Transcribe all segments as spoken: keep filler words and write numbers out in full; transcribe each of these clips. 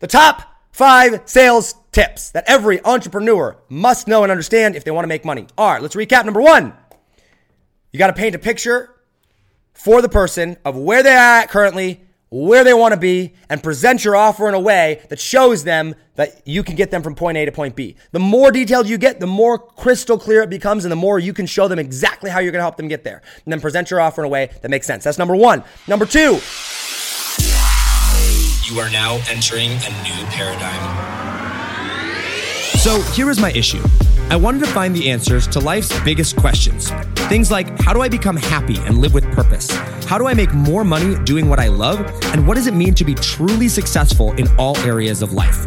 The top five sales tips that every entrepreneur must know and understand if they want to make money are, let's recap. Number one, you got to paint a picture for the person of where they are at currently, where they want to be, and present your offer in a way that shows them that you can get them from point A to point B. The more detailed you get, the more crystal clear it becomes, and the more you can show them exactly how you're going to help them get there. And then present your offer in a way that makes sense. That's number one. Number two, you are now entering a new paradigm. So here is my issue. I wanted to find the answers to life's biggest questions. Things like, how do I become happy and live with purpose? How do I make more money doing what I love? And what does it mean to be truly successful in all areas of life?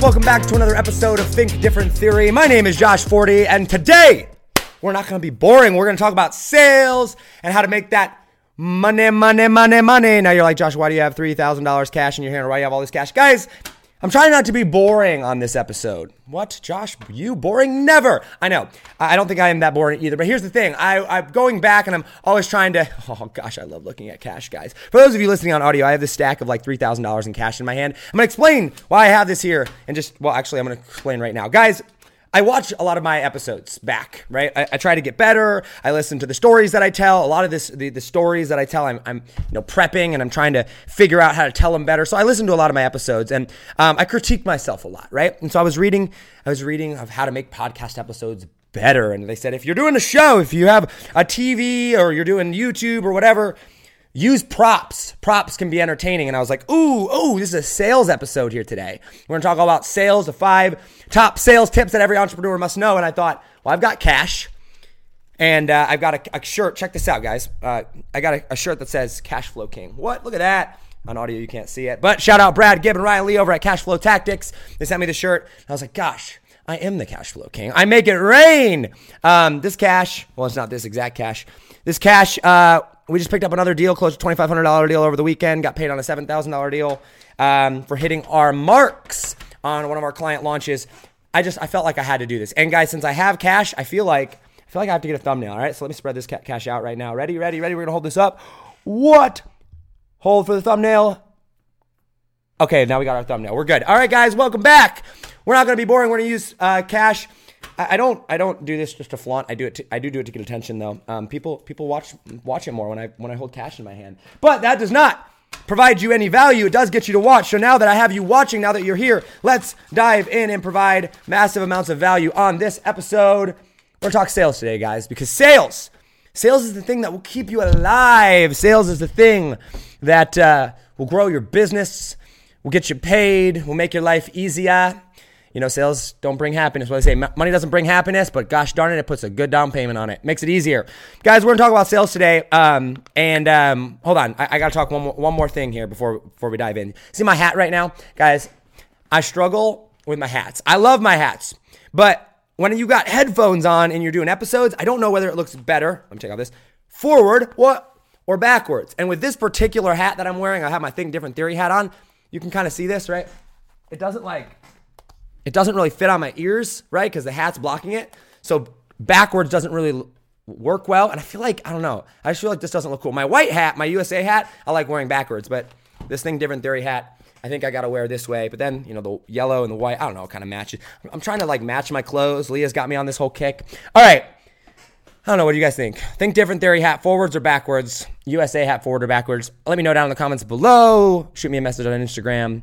Welcome back to another episode of Think Different Theory. My name is Josh Forti, and today we're not going to be boring. We're going to talk about sales and how to make that money, money, money, money. Now you're like, Josh, why do you have three thousand dollars cash in your hand? Or why do you have all this cash? Guys, I'm trying not to be boring on this episode. What, Josh? You boring? Never. I know. I don't think I am that boring either. But here's the thing. I, I'm going back and I'm always trying to, oh gosh, I love looking at cash, guys. For those of you listening on audio, I have this stack of like three thousand dollars in cash in my hand. I'm going to explain why I have this here and just, well, actually, I'm going to explain right now. Guys, I watch a lot of my episodes back, right? I, I try to get better. I listen to the stories that I tell. A lot of this, the, the stories that I tell, I'm, I'm, you know, prepping and I'm trying to figure out how to tell them better. So I listen to a lot of my episodes, and um, I critique myself a lot, right? And so I was reading, I was reading of how to make podcast episodes better, and they said if you're doing a show, if you have a T V or you're doing YouTube or whatever, use props. Props can be entertaining. And I was like, ooh, ooh, this is a sales episode here today. We're going to talk all about sales, the five top sales tips that every entrepreneur must know. And I thought, well, I've got cash and uh, I've got a, a shirt. Check this out, guys. Uh, I got a, a shirt that says Cashflow King. What? Look at that. On audio, you can't see it. But shout out Brad Gibb and Riley Lee over at Cashflow Tactics. They sent me the shirt. And I was like, gosh, I am the Cashflow King. I make it rain. Um, this cash, well, it's not this exact cash. This cash, uh, we just picked up another deal, closed a twenty-five hundred dollars deal over the weekend, got paid on a seven thousand dollars deal um, for hitting our marks on one of our client launches. I just, I felt like I had to do this. And guys, since I have cash, I feel like, I feel like I have to get a thumbnail. All right, so let me spread this ca- cash out right now. Ready, ready, ready. We're gonna hold this up. What? Hold for the thumbnail. Okay, now we got our thumbnail. We're good. All right, guys, welcome back. We're not gonna be boring. We're gonna use uh, cash. I don't. I don't do this just to flaunt. I do it. To, I do do it to get attention, though. Um, people. People watch. Watch it more when I when I hold cash in my hand. But that does not provide you any value. It does get you to watch. So now that I have you watching, now that you're here, let's dive in and provide massive amounts of value on this episode. We're gonna talk sales today, guys, because sales, sales is the thing that will keep you alive. Sales is the thing that uh, will grow your business, will get you paid, will make your life easier. You know, sales don't bring happiness. Well, they say money doesn't bring happiness, but gosh darn it, it puts a good down payment on it. Makes it easier. Guys, we're going to talk about sales today. Um, and um, hold on. I, I got to talk one more, one more thing here before, before we dive in. See my hat right now? Guys, I struggle with my hats. I love my hats. But when you got headphones on and you're doing episodes, I don't know whether it looks better. Let me check out this. Forward what or backwards. And with this particular hat that I'm wearing, I have my Think Different Theory hat on. You can kind of see this, right? It doesn't like... It doesn't really fit on my ears, right? Because the hat's blocking it. So backwards doesn't really work well. And I feel like, I don't know. I just feel like this doesn't look cool. My white hat, my U S A hat, I like wearing backwards. But this Think Different Theory hat, I think I got to wear this way. But then, you know, the yellow and the white, I don't know, kind of matches. I'm trying to like match my clothes. Leah's got me on this whole kick. All right. I don't know. What do you guys think? Think Different Theory hat forwards or backwards? U S A hat forward or backwards? Let me know down in the comments below. Shoot me a message on Instagram.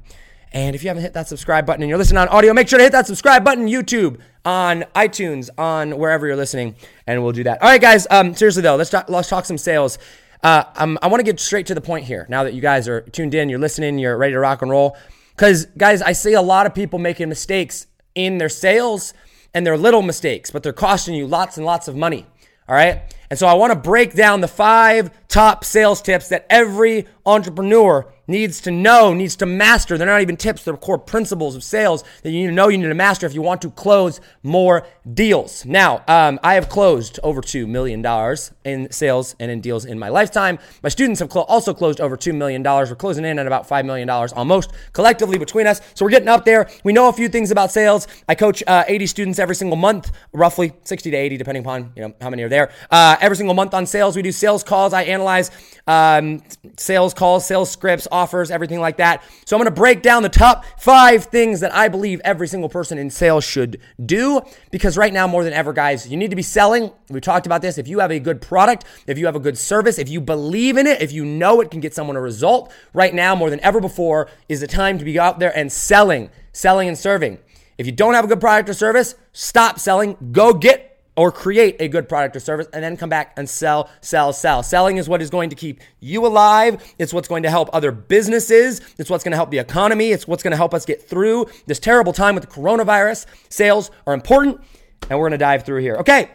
And if you haven't hit that subscribe button and you're listening on audio, make sure to hit that subscribe button, YouTube, on iTunes, on wherever you're listening, and we'll do that. All right, guys, um, seriously, though, let's talk, let's talk some sales. Uh, um, I want to get straight to the point here now that you guys are tuned in, you're listening, you're ready to rock and roll. Because, guys, I see a lot of people making mistakes in their sales, and they're little mistakes, but they're costing you lots and lots of money. All right? And so I want to break down the five top sales tips that every entrepreneur needs to know, needs to master. They're not even tips, they're core principles of sales that you need to know, you need to master if you want to close more deals. Now, um, I have closed over two million dollars in sales and in deals in my lifetime. My students have cl- also closed over two million dollars. We're closing in at about five million dollars almost collectively between us. So we're getting up there. We know a few things about sales. I coach uh, eighty students every single month, roughly sixty to eighty, depending upon you know how many are there. Uh, every single month on sales, we do sales calls. I analyze um, sales calls, sales scripts, offers, everything like that. So I'm going to break down the top five things that I believe every single person in sales should do, because right now more than ever, guys, you need to be selling. We talked about this. If you have a good product, if you have a good service, if you believe in it, if you know it can get someone a result, right now more than ever before is the time to be out there and selling, selling and serving. If you don't have a good product or service, stop selling, go get or create a good product or service, and then come back and sell, sell, sell. Selling is what is going to keep you alive. It's what's going to help other businesses. It's what's going to help the economy. It's what's going to help us get through this terrible time with the coronavirus. Sales are important, and we're going to dive through here. Okay,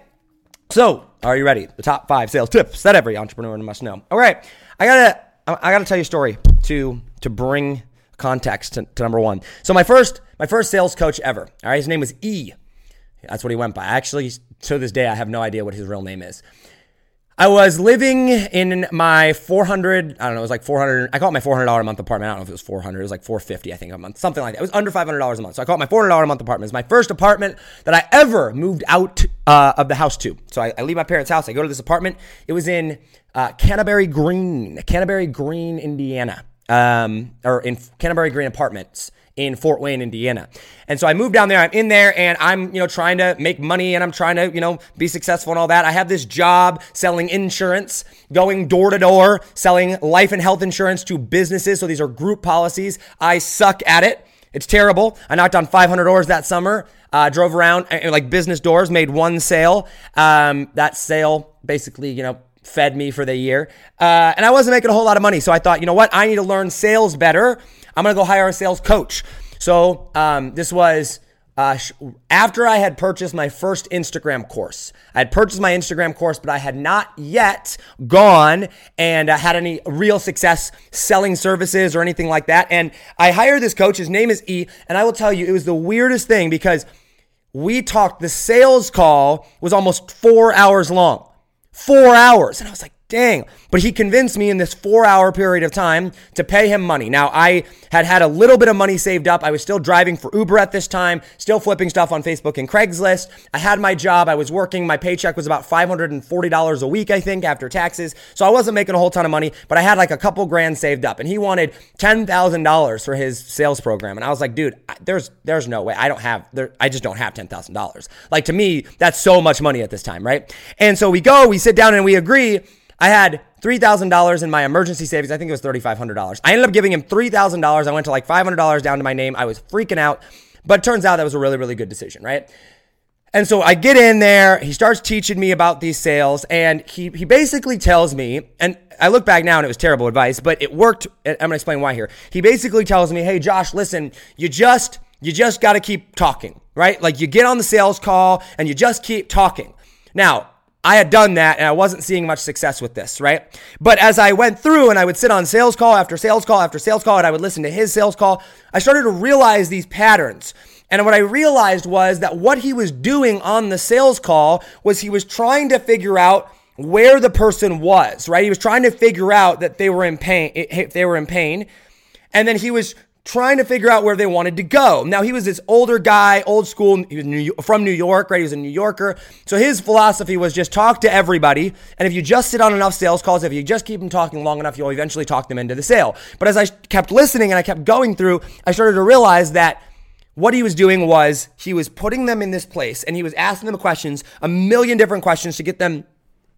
so are you ready? The top five sales tips that every entrepreneur must know. All right, I gotta, I gotta tell you a story to to bring context to, to number one. So my first, my first sales coach ever. All right, his name was E. That's what he went by. Actually, to this day, I have no idea what his real name is. I was living in my four hundred, I don't know, it was like four hundred, I call it my four hundred dollars a month apartment. I don't know if it was four hundred, it was like four fifty, I think, a month, something like that. It was under five hundred dollars a month. So I call it my four hundred dollars a month apartment. It's my first apartment that I ever moved out uh, of the house to. So I, I leave my parents' house, I go to this apartment. It was in uh, Canterbury Green, Canterbury Green, Indiana, um, or in Canterbury Green Apartments in Fort Wayne, Indiana. And so I moved down there, I'm in there and I'm, you know, trying to make money and I'm trying to, you know, be successful and all that. I have this job selling insurance, going door to door, selling life and health insurance to businesses. So these are group policies. I suck at it. It's terrible. I knocked on five hundred doors that summer, uh, drove around uh, like business doors, made one sale. Um, that sale basically, you know, fed me for the year. Uh, and I wasn't making a whole lot of money. So I thought, you know what? I need to learn sales better. I'm going to go hire a sales coach. So um, this was uh, sh- after I had purchased my first Instagram course. I had purchased my Instagram course, but I had not yet gone and uh, had any real success selling services or anything like that. And I hired this coach. His name is E. And I will tell you, it was the weirdest thing because we talked, the sales call was almost four hours long, four hours. And I was like, dang. But he convinced me in this four hour period of time to pay him money. Now, I had had a little bit of money saved up. I was still driving for Uber at this time, still flipping stuff on Facebook and Craigslist. I had my job. I was working. My paycheck was about five hundred forty dollars a week, I think, after taxes. So I wasn't making a whole ton of money, but I had like a couple grand saved up. And he wanted ten thousand dollars for his sales program. And I was like, dude, there's there's no way. I don't have, there, I just don't have ten thousand dollars. Like, to me, that's so much money at this time, right? And so we go, we sit down and we agree. I had three thousand dollars in my emergency savings. I think it was three thousand five hundred dollars. I ended up giving him three thousand dollars. I went to like five hundred dollars down to my name. I was freaking out, but it turns out that was a really, really good decision, right? And so I get in there. He starts teaching me about these sales, and he he basically tells me, and I look back now and it was terrible advice, but it worked. I'm going to explain why here. He basically tells me, hey, Josh, listen, you just, you just got to keep talking, right? Like, you get on the sales call and you just keep talking. Now, I had done that and I wasn't seeing much success with this, right? But as I went through and I would sit on sales call after sales call after sales call and I would listen to his sales call, I started to realize these patterns. And what I realized was that what he was doing on the sales call was he was trying to figure out where the person was, right? He was trying to figure out that they were in pain, if they were in pain. And then he was trying to figure out where they wanted to go. Now, he was this older guy, old school, he was New, from New York, right? He was a New Yorker. So his philosophy was just talk to everybody. And if you just sit on enough sales calls, if you just keep them talking long enough, you'll eventually talk them into the sale. But as I kept listening and I kept going through, I started to realize that what he was doing was he was putting them in this place and he was asking them questions, a million different questions to get them,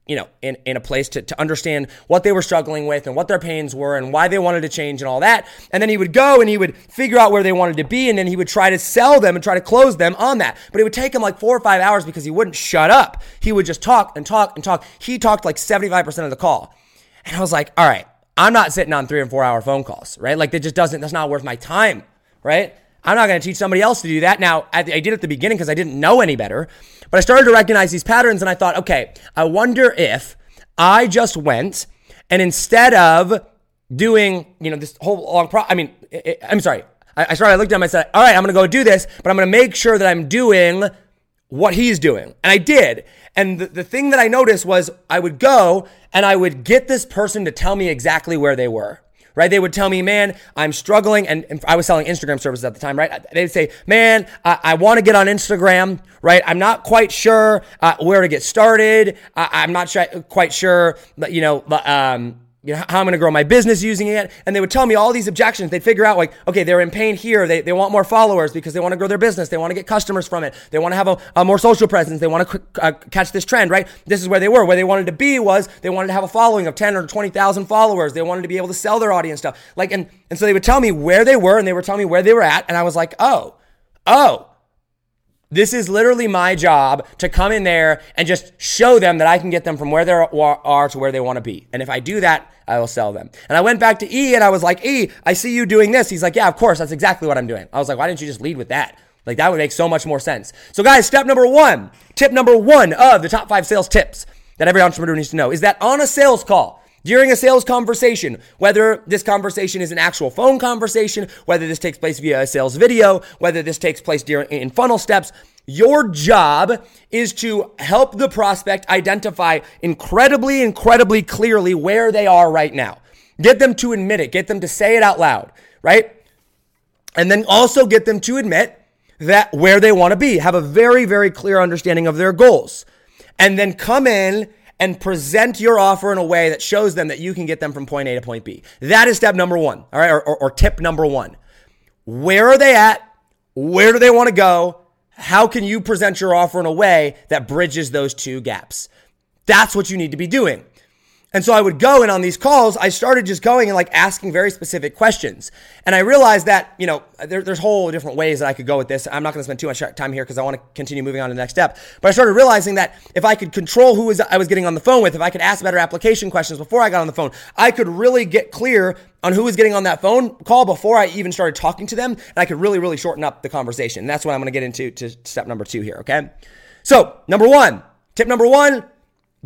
you know, in, in a place to, to understand what they were struggling with and what their pains were and why they wanted to change and all that. And then he would go and he would figure out where they wanted to be. And then he would try to sell them and try to close them on that. But it would take him like four or five hours because he wouldn't shut up. He would just talk and talk and talk. He talked like seventy-five percent of the call. And I was like, all right, I'm not sitting on three and four hour phone calls, right? Like, that just doesn't, that's not worth my time, right? I'm not going to teach somebody else to do that. Now, I did at the beginning because I didn't know any better, but I started to recognize these patterns and I thought, okay, I wonder if I just went and instead of doing, you know, this whole long pro, I mean, it, it, I'm sorry. I, I started, I looked at him, I said, all right, I'm going to go do this, but I'm going to make sure that I'm doing what he's doing. And I did. And the, the thing that I noticed was I would go and I would get this person to tell me exactly where they were, right? They would tell me, man, I'm struggling. And, and I was selling Instagram services at the time, right? They'd say, man, I, I want to get on Instagram, right? I'm not quite sure uh, where to get started. I, I'm not sure, quite sure, but you know, um, you know, how I'm going to grow my business using it. And they would tell me all these objections. They'd figure out like, okay, they're in pain here. They they want more followers because they want to grow their business. They want to get customers from it. They want to have a, a more social presence. They want to uh, catch this trend, right? This is where they were. Where they wanted to be was they wanted to have a following of ten or twenty thousand followers. They wanted to be able to sell their audience stuff. Like, and, and so they would tell me where they were and they were telling me where they were at. And I was like, oh, oh, this is literally my job to come in there and just show them that I can get them from where they are to where they want to be. And if I do that, I will sell them. And I went back to E and I was like, E, I see you doing this. He's like, yeah, of course. That's exactly what I'm doing. I was like, why didn't you just lead with that? Like that would make so much more sense. So guys, step number one, tip number one of the top five sales tips that every entrepreneur needs to know is that on a sales call, during a sales conversation, whether this conversation is an actual phone conversation, whether this takes place via a sales video, whether this takes place during in funnel steps, your job is to help the prospect identify incredibly, incredibly clearly where they are right now. Get them to admit it. Get them to say it out loud, right? And then also get them to admit that where they want to be. Have a very, very clear understanding of their goals. And then come in and present your offer in a way that shows them that you can get them from point A to point B. That is step number one, all right, or, or, or tip number one. Where are they at? Where do they want to go? How can you present your offer in a way that bridges those two gaps? That's what you need to be doing. And so I would go, and on these calls, I started just going and like asking very specific questions. And I realized that, you know, there, there's whole different ways that I could go with this. I'm not going to spend too much time here because I want to continue moving on to the next step. But I started realizing that if I could control who I was getting on the phone with, if I could ask better application questions before I got on the phone, I could really get clear on who was getting on that phone call before I even started talking to them. And I could really, really shorten up the conversation. And that's what I'm going to get into to step number two here, okay? So number one, tip number one,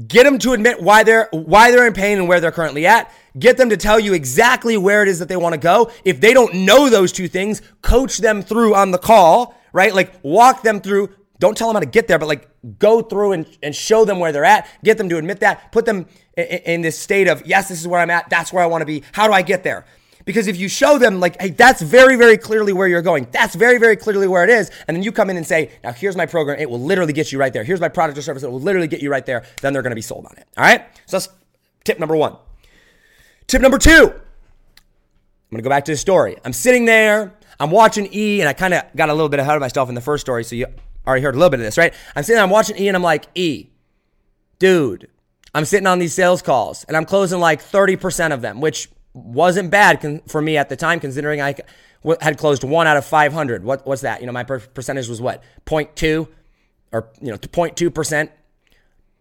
get them to admit why they're why they're in pain and where they're currently at. Get them to tell you exactly where it is that they want to go. If they don't know those two things, coach them through on the call, right? Like walk them through. Don't tell them how to get there, but like go through and, and show them where they're at. Get them to admit that. Put them in, in this state of, yes, this is where I'm at. That's where I want to be. How do I get there? Because if you show them like, hey, that's very, very clearly where you're going. That's very, very clearly where it is. And then you come in and say, now here's my program. It will literally get you right there. Here's my product or service. It will literally get you right there. Then they're going to be sold on it. All right. So that's tip number one. Tip number two. I'm going to go back to the story. I'm sitting there. I'm watching E, and I kind of got a little bit ahead of myself in the first story. So you already heard a little bit of this, right? I'm sitting there. I'm watching E, and I'm like, E, dude, I'm sitting on these sales calls, and I'm closing like thirty percent of them, which wasn't bad for me at the time, considering I had closed one out of five hundred. What, what's that? You know, my percentage was what? zero point two or, you know, zero point two percent.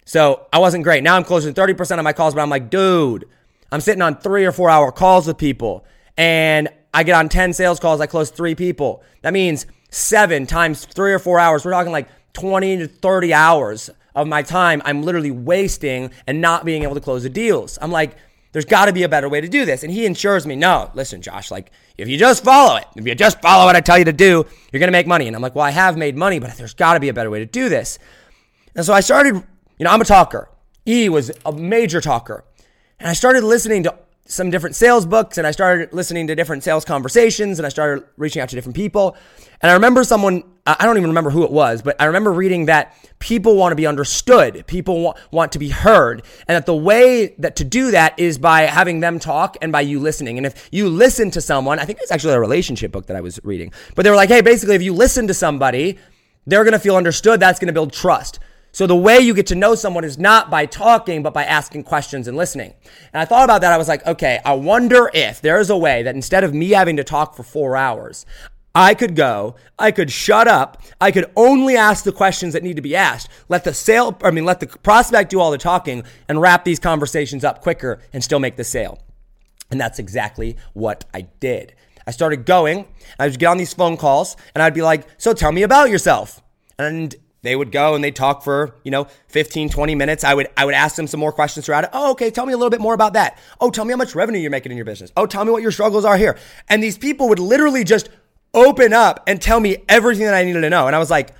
So I wasn't great. Now I'm closing thirty percent of my calls, but I'm like, dude, I'm sitting on three or four hour calls with people, and I get on ten sales calls. I close three people. That means seven times three or four hours. We're talking like twenty to thirty hours of my time I'm literally wasting and not being able to close the deals. I'm like, there's got to be a better way to do this. And he assures me, no, listen, Josh, like if you just follow it, if you just follow what I tell you to do, you're going to make money. And I'm like, well, I have made money, but there's got to be a better way to do this. And so I started, you know, I'm a talker. E was a major talker. And I started listening to some different sales books, and I started listening to different sales conversations, and I started reaching out to different people. And I remember someone, I don't even remember who it was, but I remember reading that people want to be understood. People want, want to be heard. And that the way that to do that is by having them talk and by you listening. And if you listen to someone, I think it's actually a relationship book that I was reading, but they were like, hey, basically if you listen to somebody, they're going to feel understood. That's going to build trust. So the way you get to know someone is not by talking, but by asking questions and listening. And I thought about that. I was like, okay, I wonder if there is a way that instead of me having to talk for four hours, I could go, I could shut up, I could only ask the questions that need to be asked, let the sale, I mean, let the prospect do all the talking and wrap these conversations up quicker and still make the sale. And that's exactly what I did. I started going, I would get on these phone calls, and I'd be like, so tell me about yourself. And They would go and they'd talk for, you know, fifteen, twenty minutes. I would I would ask them some more questions throughout it. Oh, okay, tell me a little bit more about that. Oh, tell me how much revenue you're making in your business. Oh, tell me what your struggles are here. And these people would literally just open up and tell me everything that I needed to know. And I was like,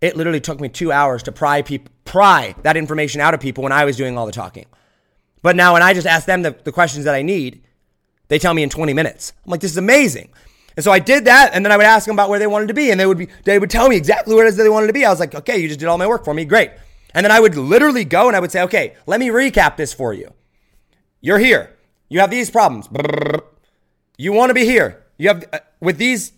it literally took me two hours to pry peop- pry that information out of people when I was doing all the talking. But now when I just ask them the, the questions that I need, they tell me in twenty minutes. I'm like, this is amazing. And so I did that, and then I would ask them about where they wanted to be, and they would be they would tell me exactly where it is that they wanted to be. I was like, okay, you just did all my work for me, great. And then I would literally go and I would say, okay, let me recap this for you. You're here. You have these problems. You want to be here. You have uh, with these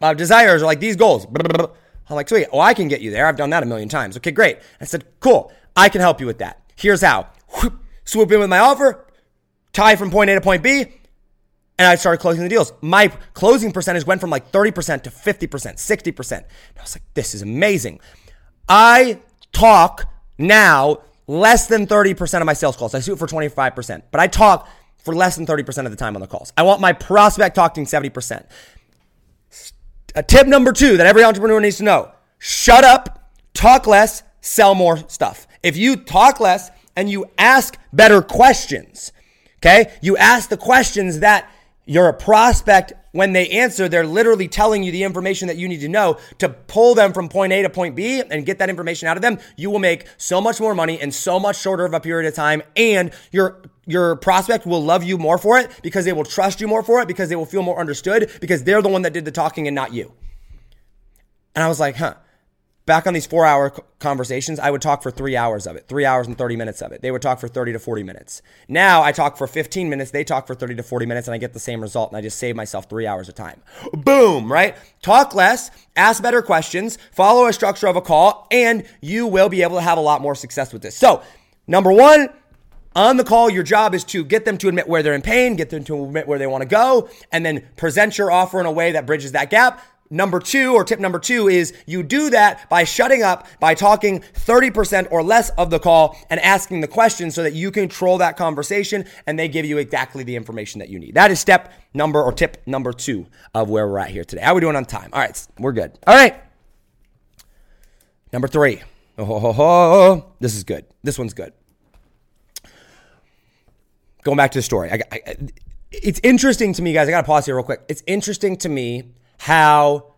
uh, desires or like these goals. I'm like, sweet. Oh, I can get you there. I've done that a million times. Okay, great. I said, cool. I can help you with that. Here's how. Whoop, swoop in with my offer. Tie from point A to point B. And I started closing the deals. My closing percentage went from like thirty percent to fifty percent, sixty percent. And I was like, this is amazing. I talk now less than thirty percent of my sales calls. I shoot for twenty-five percent, but I talk for less than thirty percent of the time on the calls. I want my prospect talking seventy percent. A tip number two that every entrepreneur needs to know, shut up, talk less, sell more stuff. If you talk less and you ask better questions, okay, you ask the questions that your prospect, when they answer, they're literally telling you the information that you need to know to pull them from point A to point B and get that information out of them. You will make so much more money in so much shorter of a period of time, and your your prospect will love you more for it because they will trust you more for it, because they will feel more understood, because they're the one that did the talking and not you. And I was like, huh. Back on these four-hour conversations, I would talk for three hours of it, three hours and thirty minutes of it. They would talk for thirty to forty minutes. Now I talk for fifteen minutes. They talk for thirty to forty minutes, and I get the same result, and I just save myself three hours of time. Boom, right? Talk less, ask better questions, follow a structure of a call, and you will be able to have a lot more success with this. So number one, on the call, your job is to get them to admit where they're in pain, get them to admit where they want to go, and then present your offer in a way that bridges that gap. Number two, or tip number two, is you do that by shutting up, by talking thirty percent or less of the call and asking the questions so that you control that conversation and they give you exactly the information that you need. That is step number or tip number two of where we're at here today. How are we doing on time? All right, we're good. All right. Number three. Oh, ho, ho, ho. This is good. This one's good. Going back to the story. I, I, it's interesting to me, guys. I got to pause here real quick. It's interesting to me how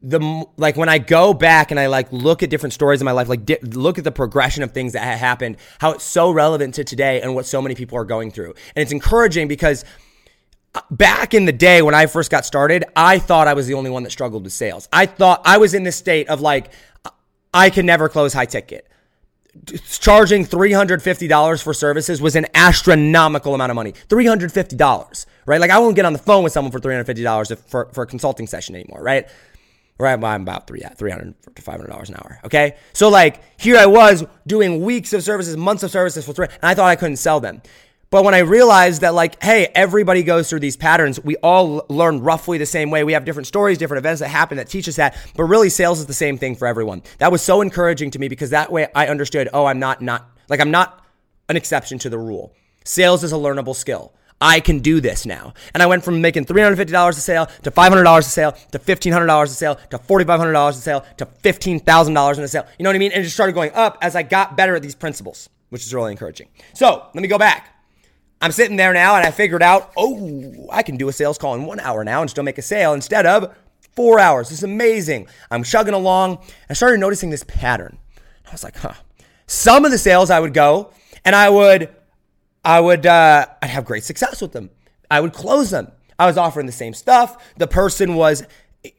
the, like when I go back and I like look at different stories in my life, like di- look at the progression of things that ha- happened, how it's so relevant to today and what so many people are going through. And it's encouraging because back in the day when I first got started, I thought I was the only one that struggled with sales. I thought I was in this state of like, I can never close high ticket. Charging three hundred fifty dollars for services was an astronomical amount of money. three hundred fifty dollars, right? Like I won't get on the phone with someone for three hundred fifty dollars if, for, for a consulting session anymore, right? Right, I'm about three, yeah, three hundred to five hundred dollars an hour, okay? So like here I was doing weeks of services, months of services for three, and I thought I couldn't sell them. But when I realized that like, hey, everybody goes through these patterns. We all learn roughly the same way. We have different stories, different events that happen that teach us that. But really sales is the same thing for everyone. That was so encouraging to me because that way I understood, oh, I'm not, not like I'm not an exception to the rule. Sales is a learnable skill. I can do this now. And I went from making three hundred fifty dollars a sale to five hundred dollars a sale to fifteen hundred dollars a sale to forty-five hundred dollars a sale to fifteen thousand dollars in a sale. You know what I mean? And it just started going up as I got better at these principles, which is really encouraging. So let me go back. I'm sitting there now and I figured out, oh, I can do a sales call in one hour now and still make a sale instead of four hours. It's amazing. I'm chugging along. I started noticing this pattern. I was like, huh. Some of the sales I would go and I would, I would, uh, I'd have great success with them. I would close them. I was offering the same stuff. The person was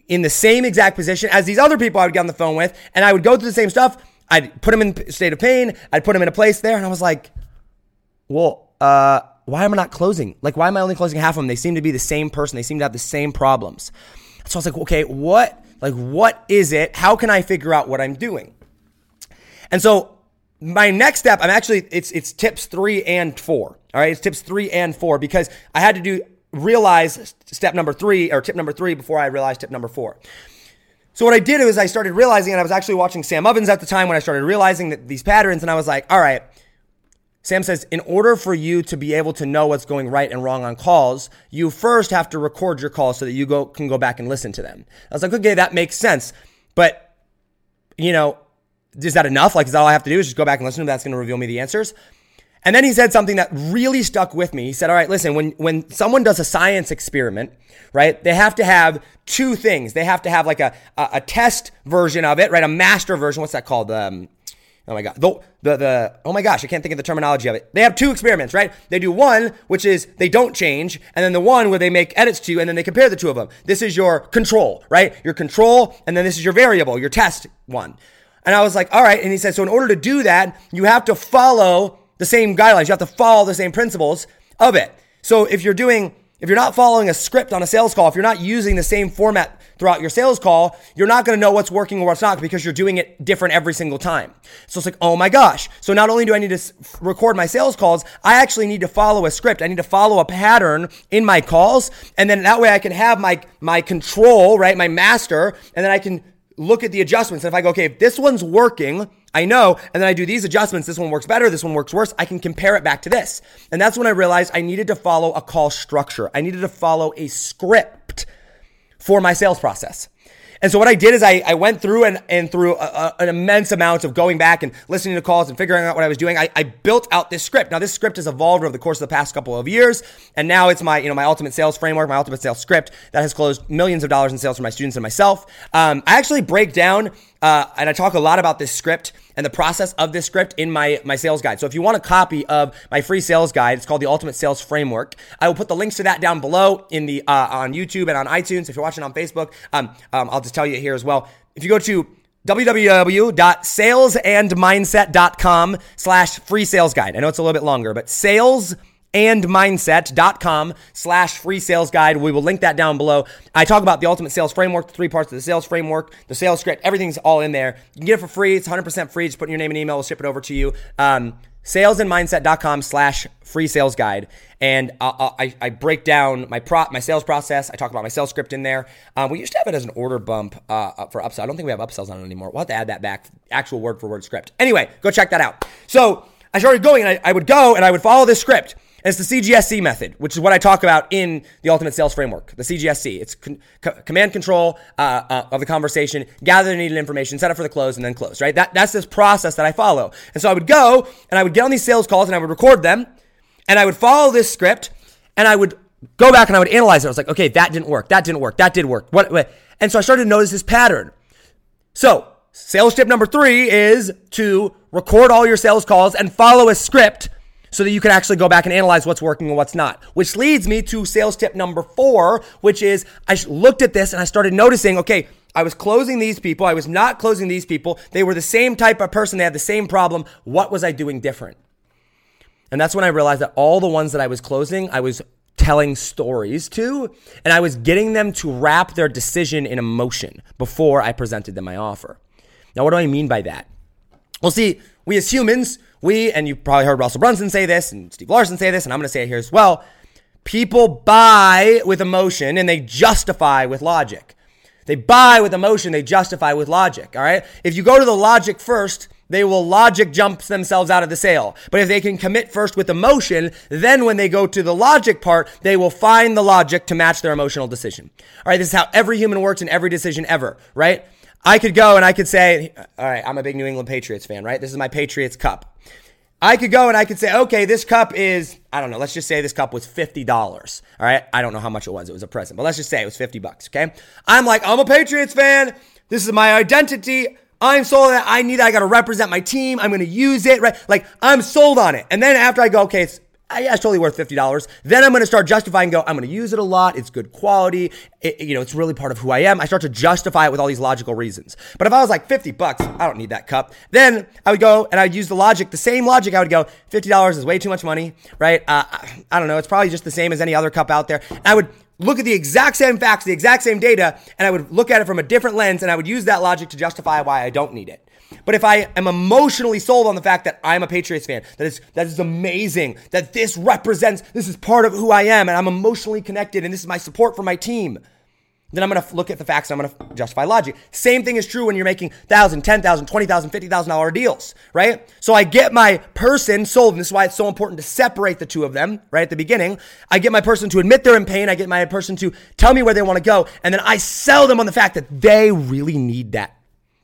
in the same exact position as these other people I would get on the phone with, and I would go through the same stuff. I'd put them in a state of pain. I'd put them in a place there, and I was like, well, Uh, why am I not closing? Like, why am I only closing half of them? They seem to be the same person. They seem to have the same problems. So I was like, okay, what, like, what is it? How can I figure out what I'm doing? And so my next step, I'm actually, it's, it's tips three and four. All right. It's tips three and four because I had to do realize step number three or tip number three before I realized tip number four. So what I did was I started realizing, and I was actually watching Sam Ovens at the time when I started realizing that these patterns, and I was like, all right, Sam says, in order for you to be able to know what's going right and wrong on calls, you first have to record your calls so that you go can go back and listen to them. I was like, okay, that makes sense. But you know, is that enough? Like, is that all I have to do is just go back and listen to him? That's going to reveal me the answers. And then he said something that really stuck with me. He said, all right, listen, when, when someone does a science experiment, right, they have to have two things. They have to have like a, a, a test version of it, right? A master version. What's that called? Um, oh my God. The, the, the, oh my gosh, I can't think of the terminology of it. They have two experiments, right? They do one, which is they don't change. And then the one where they make edits to, and then they compare the two of them. This is your control, right? Your control. And then this is your variable, your test one. And I was like, all right. And he said, so in order to do that, you have to follow the same guidelines. You have to follow the same principles of it. So if you're doing, if you're not following a script on a sales call, if you're not using the same format throughout your sales call, you're not going to know what's working or what's not because you're doing it different every single time. So it's like, oh my gosh. So not only do I need to record my sales calls, I actually need to follow a script. I need to follow a pattern in my calls. And then that way I can have my, my control, right? My master, and then I can look at the adjustments. And if I go, okay, if this one's working, I know, and then I do these adjustments, this one works better, this one works worse, I can compare it back to this. And that's when I realized I needed to follow a call structure. I needed to follow a script for my sales process. And so what I did is I, I went through and, and through a, a, an immense amount of going back and listening to calls and figuring out what I was doing. I, I built out this script. Now this script has evolved over the course of the past couple of years. And now it's my, you know, my ultimate sales framework, my ultimate sales script that has closed millions of dollars in sales for my students and myself. Um, I actually break down, uh, and I talk a lot about this script and the process of this script in my, my sales guide. So if you want a copy of my free sales guide, it's called the Ultimate Sales Framework. I will put the links to that down below in the, uh, on YouTube and on iTunes. If you're watching on Facebook, um, um, I'll just tell you it here as well. If you go to www.salesandmindset.com slash free sales guide, I know it's a little bit longer, but sales and mindset dot com slash free sales guide. We will link that down below. I talk about the ultimate sales framework, the three parts of the sales framework, the sales script, everything's all in there. You can get it for free. It's one hundred percent free. Just put in your name and email. We'll ship it over to you. Um, salesandmindset.com slash free sales guide. And I, I, I break down my prop, my sales process. I talk about my sales script in there. Um, we used to have it as an order bump uh, for upsell. I don't think we have upsells on it anymore. We'll have to add that back, actual word for word script. Anyway, go check that out. So I started going and I, I would go and I would follow this script. It's the C G S C method, which is what I talk about in the Ultimate Sales Framework, the C G S C. It's con- co- command control uh, uh, of the conversation, gather the needed information, set up for the close, and then close, right? That That's this process that I follow. And so I would go and I would get on these sales calls and I would record them and I would follow this script and I would go back and I would analyze it. I was like, okay, that didn't work. That didn't work. That did work. What? what? And so I started to notice this pattern. So sales tip number three is to record all your sales calls and follow a script so that you can actually go back and analyze what's working and what's not, which leads me to sales tip number four, which is I looked at this and I started noticing, okay, I was closing these people. I was not closing these people. They were the same type of person. They had the same problem. What was I doing different? And that's when I realized that all the ones that I was closing, I was telling stories to, and I was getting them to wrap their decision in emotion before I presented them my offer. Now, what do I mean by that? Well, see, we as humans, we, and you probably heard Russell Brunson say this and Steve Larson say this, and I'm going to say it here as well. People buy with emotion and they justify with logic. They buy with emotion, they justify with logic, all right? If you go to the logic first, they will logic jump themselves out of the sale. But if they can commit first with emotion, then when they go to the logic part, they will find the logic to match their emotional decision. All right, this is how every human works in every decision ever, right? I could go and I could say, all right, I'm a big New England Patriots fan, right? This is my Patriots cup. I could go and I could say, okay, this cup is, I don't know, let's just say this cup was fifty dollars. All right. I don't know how much it was. It was a present, but let's just say it was fifty bucks. Okay. I'm like, I'm a Patriots fan. This is my identity. I'm sold on it. I need, I got to represent my team. I'm going to use it, right? Like I'm sold on it. And then after I go, okay, it's, I, yeah, it's totally worth fifty dollars. Then I'm going to start justifying, go, I'm going to use it a lot. It's good quality. It, you know, it's really part of who I am. I start to justify it with all these logical reasons. But if I was like fifty bucks, I don't need that cup. Then I would go and I'd use the logic, the same logic. I would go, fifty dollars is way too much money, right? Uh, I don't know. It's probably just the same as any other cup out there. And I would look at the exact same facts, the exact same data, and I would look at it from a different lens and I would use that logic to justify why I don't need it. But if I am emotionally sold on the fact that I'm a Patriots fan, that is that is amazing, that this represents, this is part of who I am, and I'm emotionally connected, and this is my support for my team, then I'm going to look at the facts and I'm going to justify logic. Same thing is true when you're making one thousand dollars, ten thousand dollars, twenty thousand dollars, fifty thousand dollars deals, right? So I get my person sold, and this is why it's so important to separate the two of them right at the beginning. I get my person to admit they're in pain. I get my person to tell me where they want to go, and then I sell them on the fact that they really need that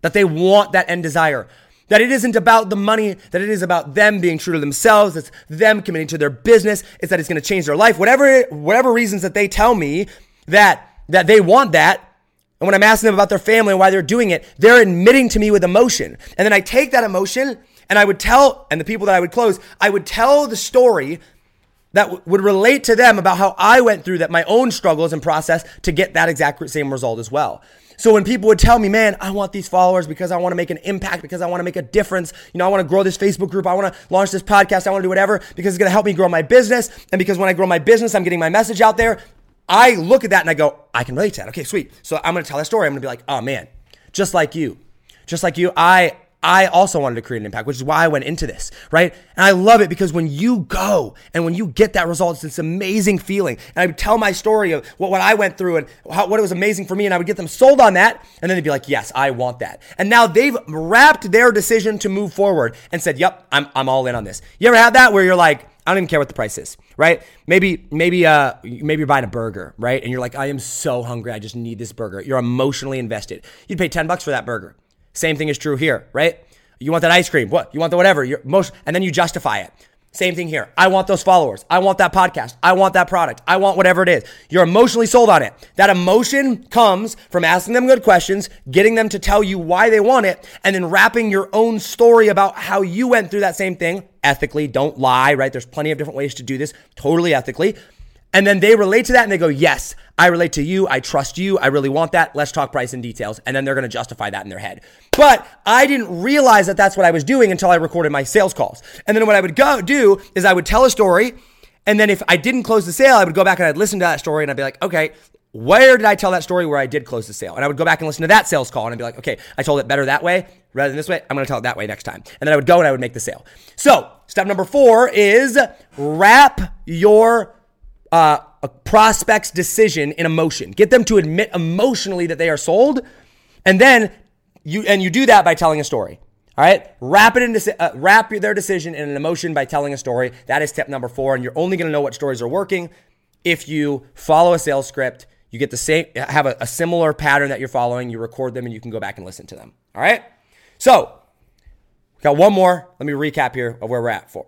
that they want that end desire, that it isn't about the money, that it is about them being true to themselves, it's them committing to their business, it's that it's going to change their life. Whatever whatever reasons that they tell me that that they want that, and when I'm asking them about their family and why they're doing it, they're admitting to me with emotion. And then I take that emotion and I would tell, and the people that I would close, I would tell the story that w- would relate to them about how I went through that, my own struggles and process to get that exact same result as well. So when people would tell me, man, I want these followers because I want to make an impact, because I want to make a difference. You know, I want to grow this Facebook group. I want to launch this podcast. I want to do whatever because it's going to help me grow my business. And because when I grow my business, I'm getting my message out there. I look at that and I go, I can relate to that. Okay, sweet. So I'm going to tell that story. I'm going to be like, oh man, just like you, just like you, I... I also wanted to create an impact, which is why I went into this, right? And I love it because when you go and when you get that result, it's this amazing feeling. And I would tell my story of what, what I went through and how, what it was amazing for me, and I would get them sold on that, and then they'd be like, yes, I want that. And now they've wrapped their decision to move forward and said, yep, I'm I'm all in on this. You ever had that where you're like, I don't even care what the price is, right? Maybe maybe, uh, maybe you're buying a burger, right? And you're like, I am so hungry. I just need this burger. You're emotionally invested. You'd pay ten bucks for that burger. Same thing is true here, right? You want that ice cream, what? You want the whatever, your most, and then you justify it. Same thing here. I want those followers. I want that podcast. I want that product. I want whatever it is. You're emotionally sold on it. That emotion comes from asking them good questions, getting them to tell you why they want it, and then wrapping your own story about how you went through that same thing ethically. Don't lie, right? There's plenty of different ways to do this, totally ethically. And then they relate to that and they go, yes, I relate to you. I trust you. I really want that. Let's talk price and details. And then they're going to justify that in their head. But I didn't realize that that's what I was doing until I recorded my sales calls. And then what I would go do is I would tell a story. And then if I didn't close the sale, I would go back and I'd listen to that story and I'd be like, okay, where did I tell that story where I did close the sale? And I would go back and listen to that sales call and I'd be like, okay, I told it better that way rather than this way. I'm going to tell it that way next time. And then I would go and I would make the sale. So step number four is wrap your Uh, a prospect's decision in emotion. Get them to admit emotionally that they are sold, and then you and you do that by telling a story. All right, wrap it into uh, wrap their decision in an emotion by telling a story. That is step number four, and you're only going to know what stories are working if you follow a sales script. You get the same, have a, a similar pattern that you're following. You record them, and you can go back and listen to them. All right, so got one more. Let me recap here of where we're at for.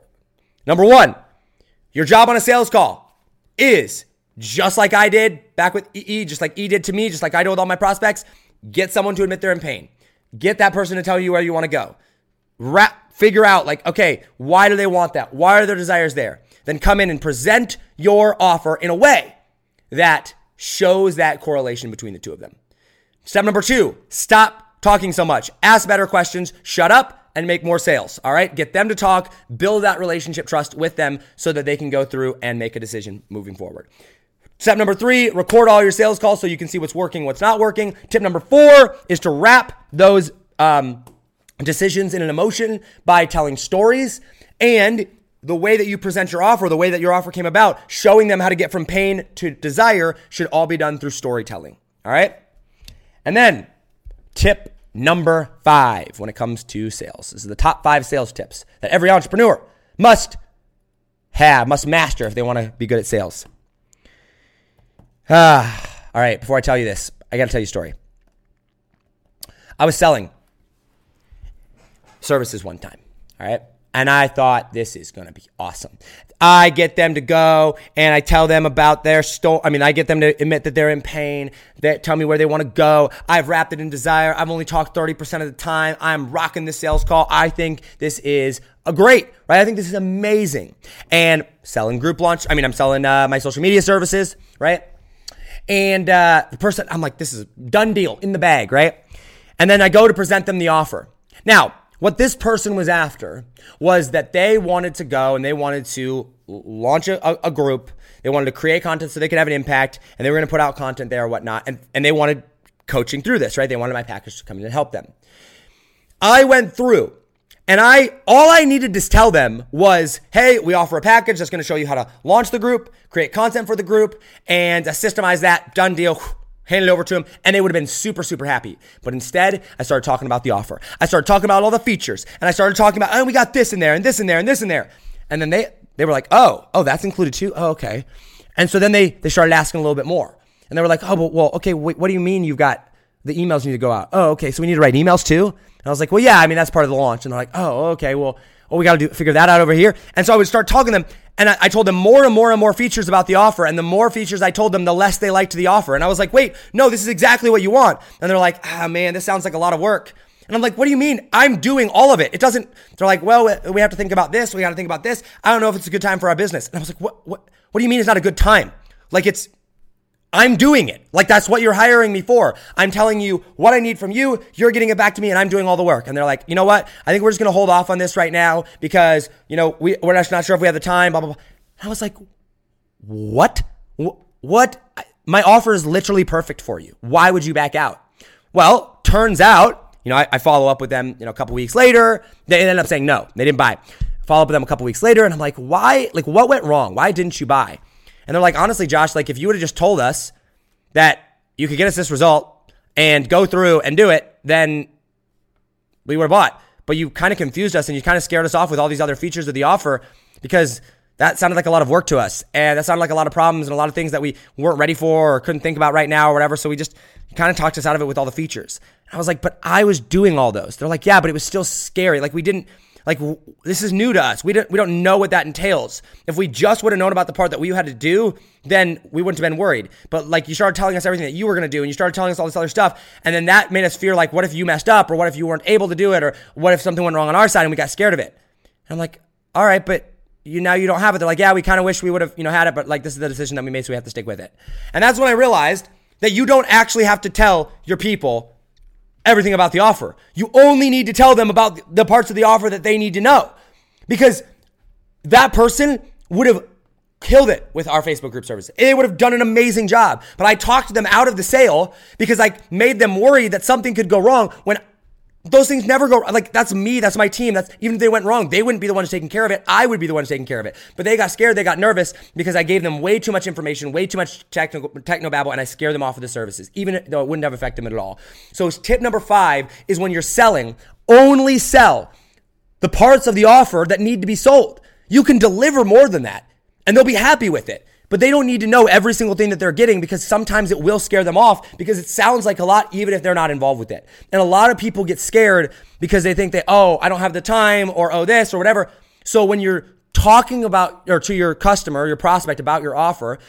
Number one, your job on a sales call is just like I did back with E E, just like E did to me, just like I do with all my prospects. Get someone to admit they're in pain. Get that person to tell you where you want to go. Wrap, figure out like, okay, why do they want that? Why are their desires there? Then come in and present your offer in a way that shows that correlation between the two of them. Step number two, stop talking so much. Ask better questions. Shut up and make more sales, all right? Get them to talk, build that relationship trust with them so that they can go through and make a decision moving forward. Step number three, record all your sales calls so you can see what's working, what's not working. Tip number four is to wrap those um, decisions in an emotion by telling stories, and the way that you present your offer, the way that your offer came about, showing them how to get from pain to desire should all be done through storytelling, all right? And then tip number five, when it comes to sales, this is the top five sales tips that every entrepreneur must have, must master if they want to be good at sales. Ah, all right, before I tell you this, I got to tell you a story. I was selling services one time, all right? And I thought, this is going to be awesome. I get them to go and I tell them about their story. I mean, I get them to admit that they're in pain, that tell me where they want to go. I've wrapped it in desire. I've only talked thirty percent of the time. I'm rocking this sales call. I think this is a great, right? I think this is amazing. And selling group launch. I mean, I'm selling uh, my social media services, right? And uh, the person, I'm like, this is a done deal in the bag, right? And then I go to present them the offer. Now, what this person was after was that they wanted to go and they wanted to launch a, a group. They wanted to create content so they could have an impact, and they were going to put out content there or whatnot. And, and they wanted coaching through this, right? They wanted my package to come in and help them. I went through and I all I needed to tell them was, hey, we offer a package that's going to show you how to launch the group, create content for the group, and systemize that. Done deal. Handed it over to them, and they would have been super, super happy. But instead, I started talking about the offer. I started talking about all the features, and I started talking about, oh, we got this in there, and this in there, and this in there. And then they they were like, oh, oh, that's included too? Oh, okay. And so then they, they started asking a little bit more. And they were like, oh, but well, okay, wait, what do you mean you've got the emails need to go out. Oh, okay, so we need to write emails too? And I was like, well, yeah, I mean, that's part of the launch. And they're like, oh, okay, well, oh, we got to do figure that out over here. And so I would start talking to them, and I, I told them more and more and more features about the offer, and the more features I told them, the less they liked the offer. And I was like, wait, no, this is exactly what you want. And they're like, ah, man, this sounds like a lot of work. And I'm like, what do you mean? I'm doing all of it. It doesn't, they're like, well, we have to think about this. We got to think about this. I don't know if it's a good time for our business. And I was like, what, what, what do you mean it's not a good time? Like it's, I'm doing it. Like that's what you're hiring me for. I'm telling you what I need from you. You're getting it back to me and I'm doing all the work. And they're like, you know what? I think we're just going to hold off on this right now because, you know, we, we're not, not sure if we have the time, blah, blah, blah. And I was like, what? What? My offer is literally perfect for you. Why would you back out? Well, turns out, You know, I, I follow up with them, you know, a couple weeks later. They ended up saying no, they didn't buy. I follow up with them a couple weeks later and I'm like, why? Like, what went wrong? Why didn't you buy? And they're like, honestly, Josh, like if you would have just told us that you could get us this result and go through and do it, then we would have bought. But you kind of confused us and you kind of scared us off with all these other features of the offer because that sounded like a lot of work to us. And that sounded like a lot of problems and a lot of things that we weren't ready for or couldn't think about right now or whatever. So we just kind of talked us out of it with all the features. I was like, but I was doing all those. They're like, yeah, but it was still scary. Like we didn't, like w- this is new to us. We don't, we don't know what that entails. If we just would have known about the part that we had to do, then we wouldn't have been worried. But like you started telling us everything that you were going to do and you started telling us all this other stuff. And then that made us fear like, what if you messed up or what if you weren't able to do it or what if something went wrong on our side and we got scared of it? And I'm like, all right, but you now you don't have it. They're like, yeah, we kind of wish we would have, you know, had it, but like this is the decision that we made, so we have to stick with it. And that's when I realized that you don't actually have to tell your people everything about the offer. You only need to tell them about the parts of the offer that they need to know, because that person would have killed it with our Facebook group service. They would have done an amazing job. But I talked them out of the sale because I made them worried that something could go wrong when those things never go, like that's me, that's my team. That's even if they went wrong, they wouldn't be the ones taking care of it. I would be the ones taking care of it. But they got scared, they got nervous because I gave them way too much information, way too much technical techno babble, and I scared them off of the services, even though it wouldn't have affected them at all. So tip number five is when you're selling, only sell the parts of the offer that need to be sold. You can deliver more than that and they'll be happy with it. But they don't need to know every single thing that they're getting because sometimes it will scare them off because it sounds like a lot even if they're not involved with it. And a lot of people get scared because they think that, oh, I don't have the time or oh, this or whatever. So when you're talking about or to your customer, your prospect about your offer,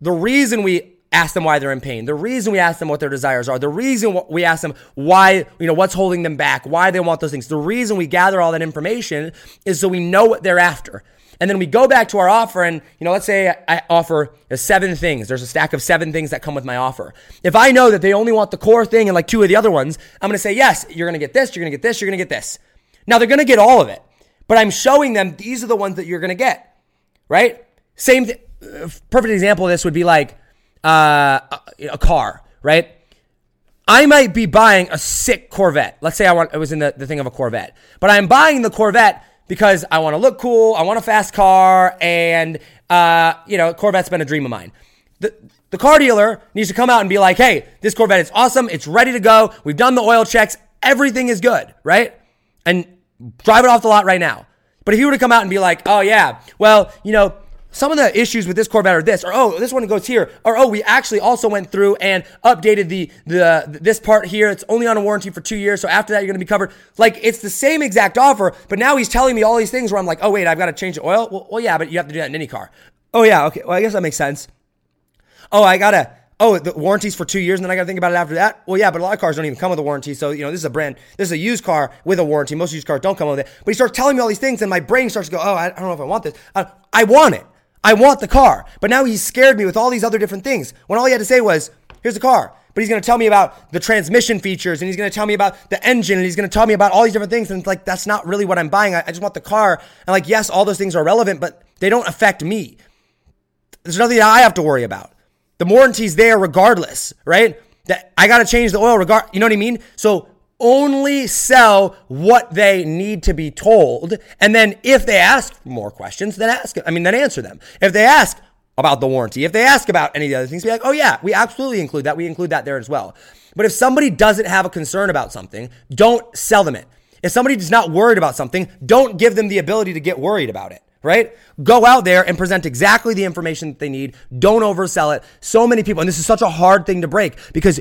the reason we ask them why they're in pain, the reason we ask them what their desires are, the reason we ask them why, you know, what's holding them back, why they want those things, the reason we gather all that information is so we know what they're after. And then we go back to our offer and, you know, let's say I offer seven things. There's a stack of seven things that come with my offer. If I know that they only want the core thing and like two of the other ones, I'm going to say, yes, you're going to get this, you're going to get this, you're going to get this. Now they're going to get all of it, but I'm showing them these are the ones that you're going to get, right? Same, th- perfect example of this would be like uh, a car, right? I might be buying a sick Corvette. Let's say I want, it was in the, the thing of a Corvette, but I'm buying the Corvette because I want to look cool, I want a fast car, and, uh, you know, Corvette's been a dream of mine. The, the car dealer needs to come out and be like, hey, this Corvette is awesome, it's ready to go, we've done the oil checks, everything is good, right? And drive it off the lot right now. But if he were to come out and be like, oh yeah, well, you know, some of the issues with this Corvette are this, or oh, this one goes here, or oh, we actually also went through and updated the the this part here. It's only on a warranty for two years, so after that, you're going to be covered. Like, it's the same exact offer, but now he's telling me all these things where I'm like, oh, wait, I've got to change the oil? Well, well, yeah, but you have to do that in any car. Oh, yeah, okay, well, I guess that makes sense. Oh, I got to, oh, the warranty's for two years, and then I got to think about it after that? Well, yeah, but a lot of cars don't even come with a warranty, so, you know, this is a brand, this is a used car with a warranty. Most used cars don't come with it. But he starts telling me all these things, and my brain starts to go, oh, I don't know if I want this. I, I want it. I want the car, but now he's scared me with all these other different things when all he had to say was, here's the car. But he's going to tell me about the transmission features and he's going to tell me about the engine and he's going to tell me about all these different things. And it's like, that's not really what I'm buying. I, I just want the car. And like, yes, all those things are relevant, but they don't affect me. There's nothing that I have to worry about. The warranty's there regardless, right? That I got to change the oil regard. You know what I mean? So only sell what they need to be told. And then if they ask more questions, then ask, I mean, then answer them. If they ask about the warranty, if they ask about any of the other things, be like, oh yeah, we absolutely include that. We include that there as well. But if somebody doesn't have a concern about something, don't sell them it. If somebody is not worried about something, don't give them the ability to get worried about it, right? Go out there and present exactly the information that they need. Don't oversell it. So many people, and this is such a hard thing to break because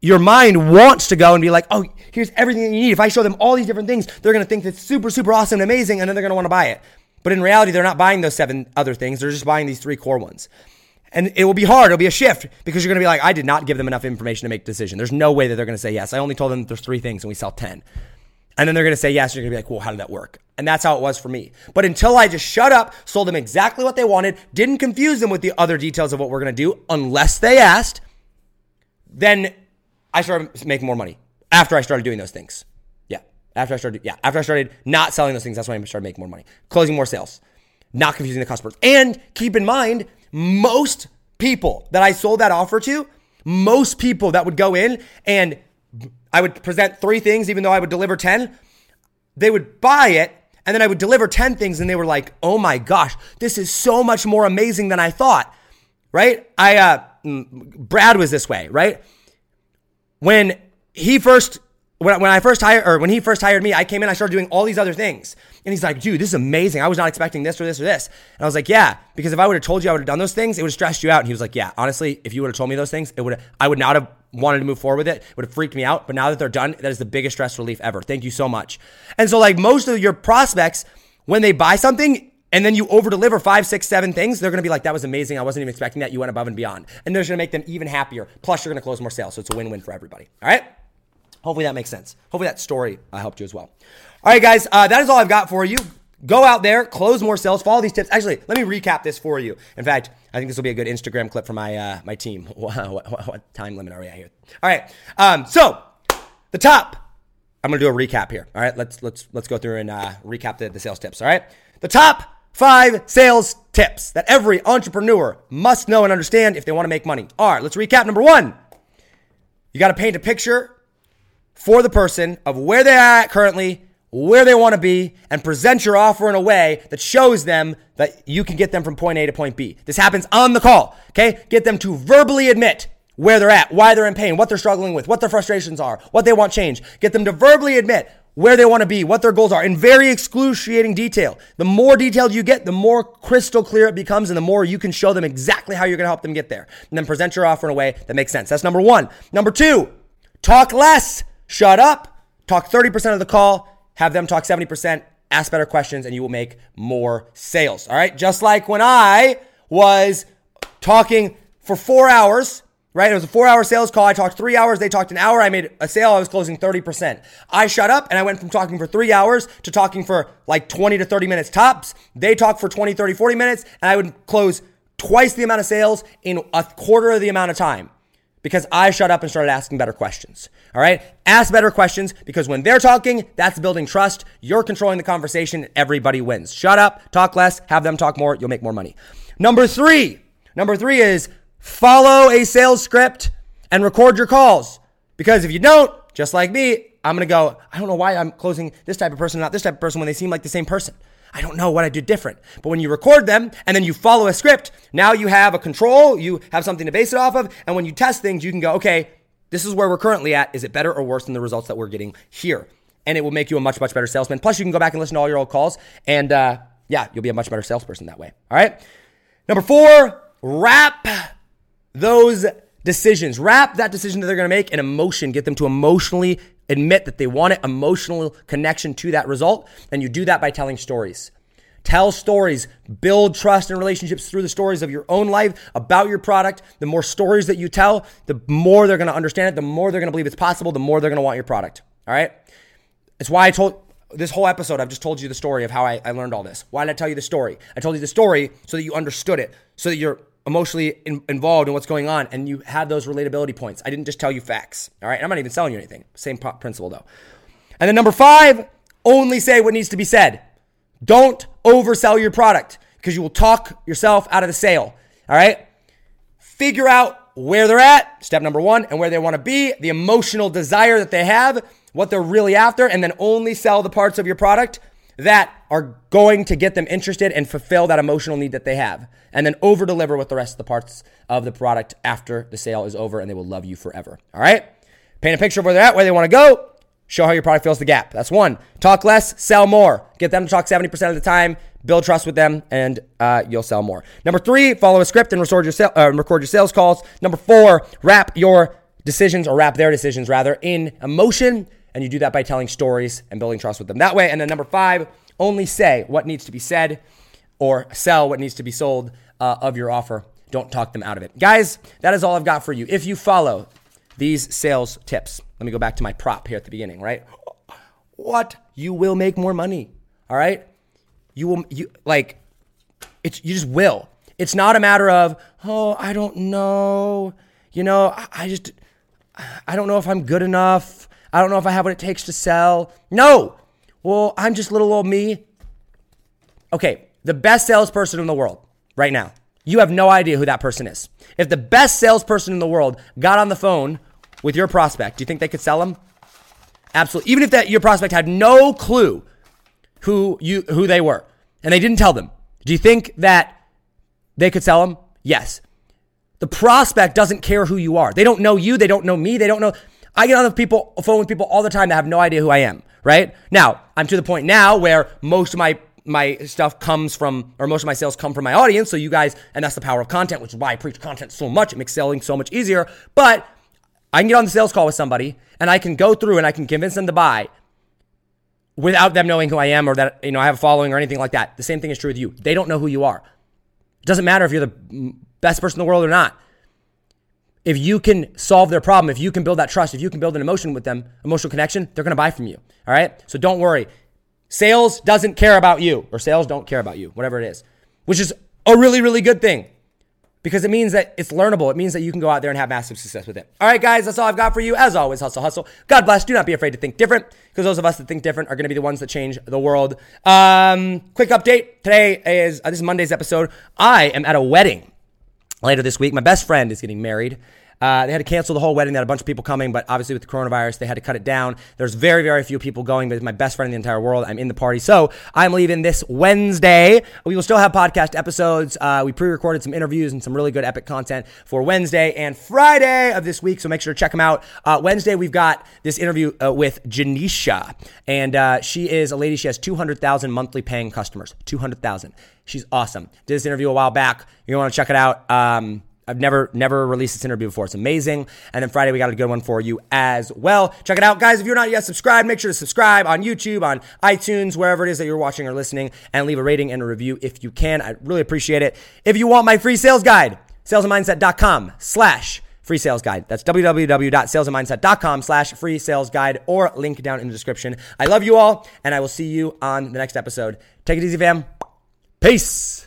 your mind wants to go and be like, oh, here's everything that you need. If I show them all these different things, they're going to think that's super, super awesome and amazing, and then they're going to want to buy it. But in reality, they're not buying those seven other things. They're just buying these three core ones. And it will be hard. It'll be a shift because you're going to be like, I did not give them enough information to make a decision. There's no way that they're going to say yes. I only told them there's three things and we sell ten. And then they're going to say yes. And you're going to be like, well, how did that work? And that's how it was for me. But until I just shut up, sold them exactly what they wanted, didn't confuse them with the other details of what we're going to do unless they asked, then I started making more money after I started doing those things. Yeah. After I started, yeah. After I started not selling those things, that's when I started making more money, closing more sales, not confusing the customers. And keep in mind, most people that I sold that offer to, most people that would go in and I would present three things, even though I would deliver ten, they would buy it. And then I would deliver ten things and they were like, oh my gosh, this is so much more amazing than I thought, right? I, uh, Brad was this way, right? When he first, when I first hired, or when he first hired me, I came in, I started doing all these other things. And he's like, dude, this is amazing. I was not expecting this or this or this. And I was like, yeah, because if I would have told you I would have done those things, it would have stressed you out. And he was like, yeah, honestly, if you would have told me those things, it would have, I would not have wanted to move forward with it. It would have freaked me out. But now that they're done, that is the biggest stress relief ever. Thank you so much. And so like most of your prospects, when they buy something, and then you over deliver five, six, seven things, they're going to be like, that was amazing. I wasn't even expecting that. You went above and beyond. And they're going to make them even happier. Plus, you're going to close more sales. So it's a win-win for everybody. All right? Hopefully that makes sense. Hopefully that story uh, helped you as well. All right, guys. Uh, that is all I've got for you. Go out there, close more sales, follow these tips. Actually, let me recap this for you. In fact, I think this will be a good Instagram clip for my uh, my team. What, what, what time limit are we at here? All right. Um, so the top, I'm going to do a recap here. All right. Let's let's let's go through and uh, recap the, the sales tips. All right. The top five sales tips that every entrepreneur must know and understand if they want to make money are, let's recap. Number one, you got to paint a picture for the person of where they are at currently, where they want to be, and present your offer in a way that shows them that you can get them from point A to point B. This happens on the call, okay? Get them to verbally admit where they're at, why they're in pain, what they're struggling with, what their frustrations are, what they want change. Get them to verbally admit where they want to be, what their goals are in very excruciating detail. The more detailed you get, the more crystal clear it becomes and the more you can show them exactly how you're going to help them get there. And then present your offer in a way that makes sense. That's number one. Number two, talk less, shut up, talk thirty percent of the call, have them talk seventy percent, ask better questions, and you will make more sales. All right. Just like when I was talking for four hours, right? It was a four hour sales call. I talked three hours. They talked an hour. I made a sale. I was closing thirty percent. I shut up and I went from talking for three hours to talking for like twenty to thirty minutes tops. They talked for twenty, thirty, forty minutes and I would close twice the amount of sales in a quarter of the amount of time because I shut up and started asking better questions. All right. Ask better questions because when they're talking, that's building trust. You're controlling the conversation and everybody wins. Shut up, talk less, have them talk more. You'll make more money. Number three, number three is follow a sales script and record your calls because if you don't, just like me, I'm going to go, I don't know why I'm closing this type of person, not this type of person when they seem like the same person. I don't know what I did different. But when you record them and then you follow a script, now you have a control, you have something to base it off of. And when you test things, you can go, okay, this is where we're currently at. Is it better or worse than the results that we're getting here? And it will make you a much, much better salesman. Plus you can go back and listen to all your old calls and uh, yeah, you'll be a much better salesperson that way. All right. Number four, wrap those decisions, wrap that decision that they're going to make in emotion, get them to emotionally admit that they want it, emotional connection to that result. And you do that by telling stories, tell stories, build trust and relationships through the stories of your own life about your product. The more stories that you tell, the more they're going to understand it, the more they're going to believe it's possible, the more they're going to want your product. All right. It's why I told this whole episode, I've just told you the story of how I, I learned all this. Why did I tell you the story? I told you the story so that you understood it, so that you're emotionally in, involved in what's going on and you had those relatability points. I didn't just tell you facts. All right. And I'm not even selling you anything. Same principle though. And then number five, only say what needs to be said. Don't oversell your product because you will talk yourself out of the sale. All right. Figure out where they're at. Step number one and where they want to be, the emotional desire that they have, what they're really after, and then only sell the parts of your product that are going to get them interested and fulfill that emotional need that they have. And then over deliver with the rest of the parts of the product after the sale is over and they will love you forever. All right. Paint a picture of where they're at, where they want to go. Show how your product fills the gap. That's one. Talk less, sell more. Get them to talk seventy percent of the time, build trust with them, and uh, you'll sell more. Number three, follow a script and record your, sale, uh, record your sales calls. Number four, wrap your decisions or wrap their decisions rather in emotion. And you do that by telling stories and building trust with them that way. And then number five, only say what needs to be said or sell what needs to be sold uh, of your offer. Don't talk them out of it. Guys, that is all I've got for you. If you follow these sales tips, let me go back to my prop here at the beginning, right? What? You will make more money. All right? You will, you like, it's, you just will. It's not a matter of, oh, I don't know. You know, I, I just, I don't know if I'm good enough. I don't know if I have what it takes to sell. No. Well, I'm just little old me. Okay. The best salesperson in the world right now. You have no idea who that person is. If the best salesperson in the world got on the phone with your prospect, do you think they could sell them? Absolutely. Even if that your prospect had no clue who you who they were and they didn't tell them, do you think that they could sell them? Yes. The prospect doesn't care who you are. They don't know you. They don't know me. They don't know. I get on the people, phone with people all the time that have no idea who I am, right? Now, I'm to the point now where most of my my stuff comes from, or most of my sales come from my audience. So you guys, and that's the power of content, which is why I preach content so much. It makes selling so much easier. But I can get on the sales call with somebody and I can go through and I can convince them to buy without them knowing who I am or that, you know, I have a following or anything like that. The same thing is true with you. They don't know who you are. It doesn't matter if you're the best person in the world or not. If you can solve their problem, if you can build that trust, if you can build an emotion with them, emotional connection, they're going to buy from you. All right. So don't worry. Sales doesn't care about you or sales don't care about you, whatever it is, which is a really, really good thing because it means that it's learnable. It means that you can go out there and have massive success with it. All right, guys, that's all I've got for you. As always, hustle, hustle. God bless. Do not be afraid to think different because those of us that think different are going to be the ones that change the world. Um, quick update. Today is, uh, this is Monday's episode. I am at a wedding later this week. My best friend is getting married. Uh, they had to cancel the whole wedding. They had a bunch of people coming, but obviously with the coronavirus, they had to cut it down. There's very, very few people going, but it's my best friend in the entire world. I'm in the party. So I'm leaving this Wednesday. We will still have podcast episodes. Uh, we pre-recorded some interviews and some really good epic content for Wednesday and Friday of this week. So make sure to check them out. Uh, Wednesday, we've got this interview uh, with Janisha, and uh, she is a lady. She has two hundred thousand monthly paying customers, two hundred thousand. She's awesome. Did this interview a while back. You want to check it out. Um, I've never, never released this interview before. It's amazing. And then Friday, we got a good one for you as well. Check it out. Guys, if you're not yet subscribed, make sure to subscribe on YouTube, on iTunes, wherever it is that you're watching or listening, and leave a rating and a review if you can. I really appreciate it. If you want my free sales guide, salesandmindset.com slash free sales guide. That's www.salesandmindset.com slash free sales guide or link down in the description. I love you all, and I will see you on the next episode. Take it easy, fam. Peace.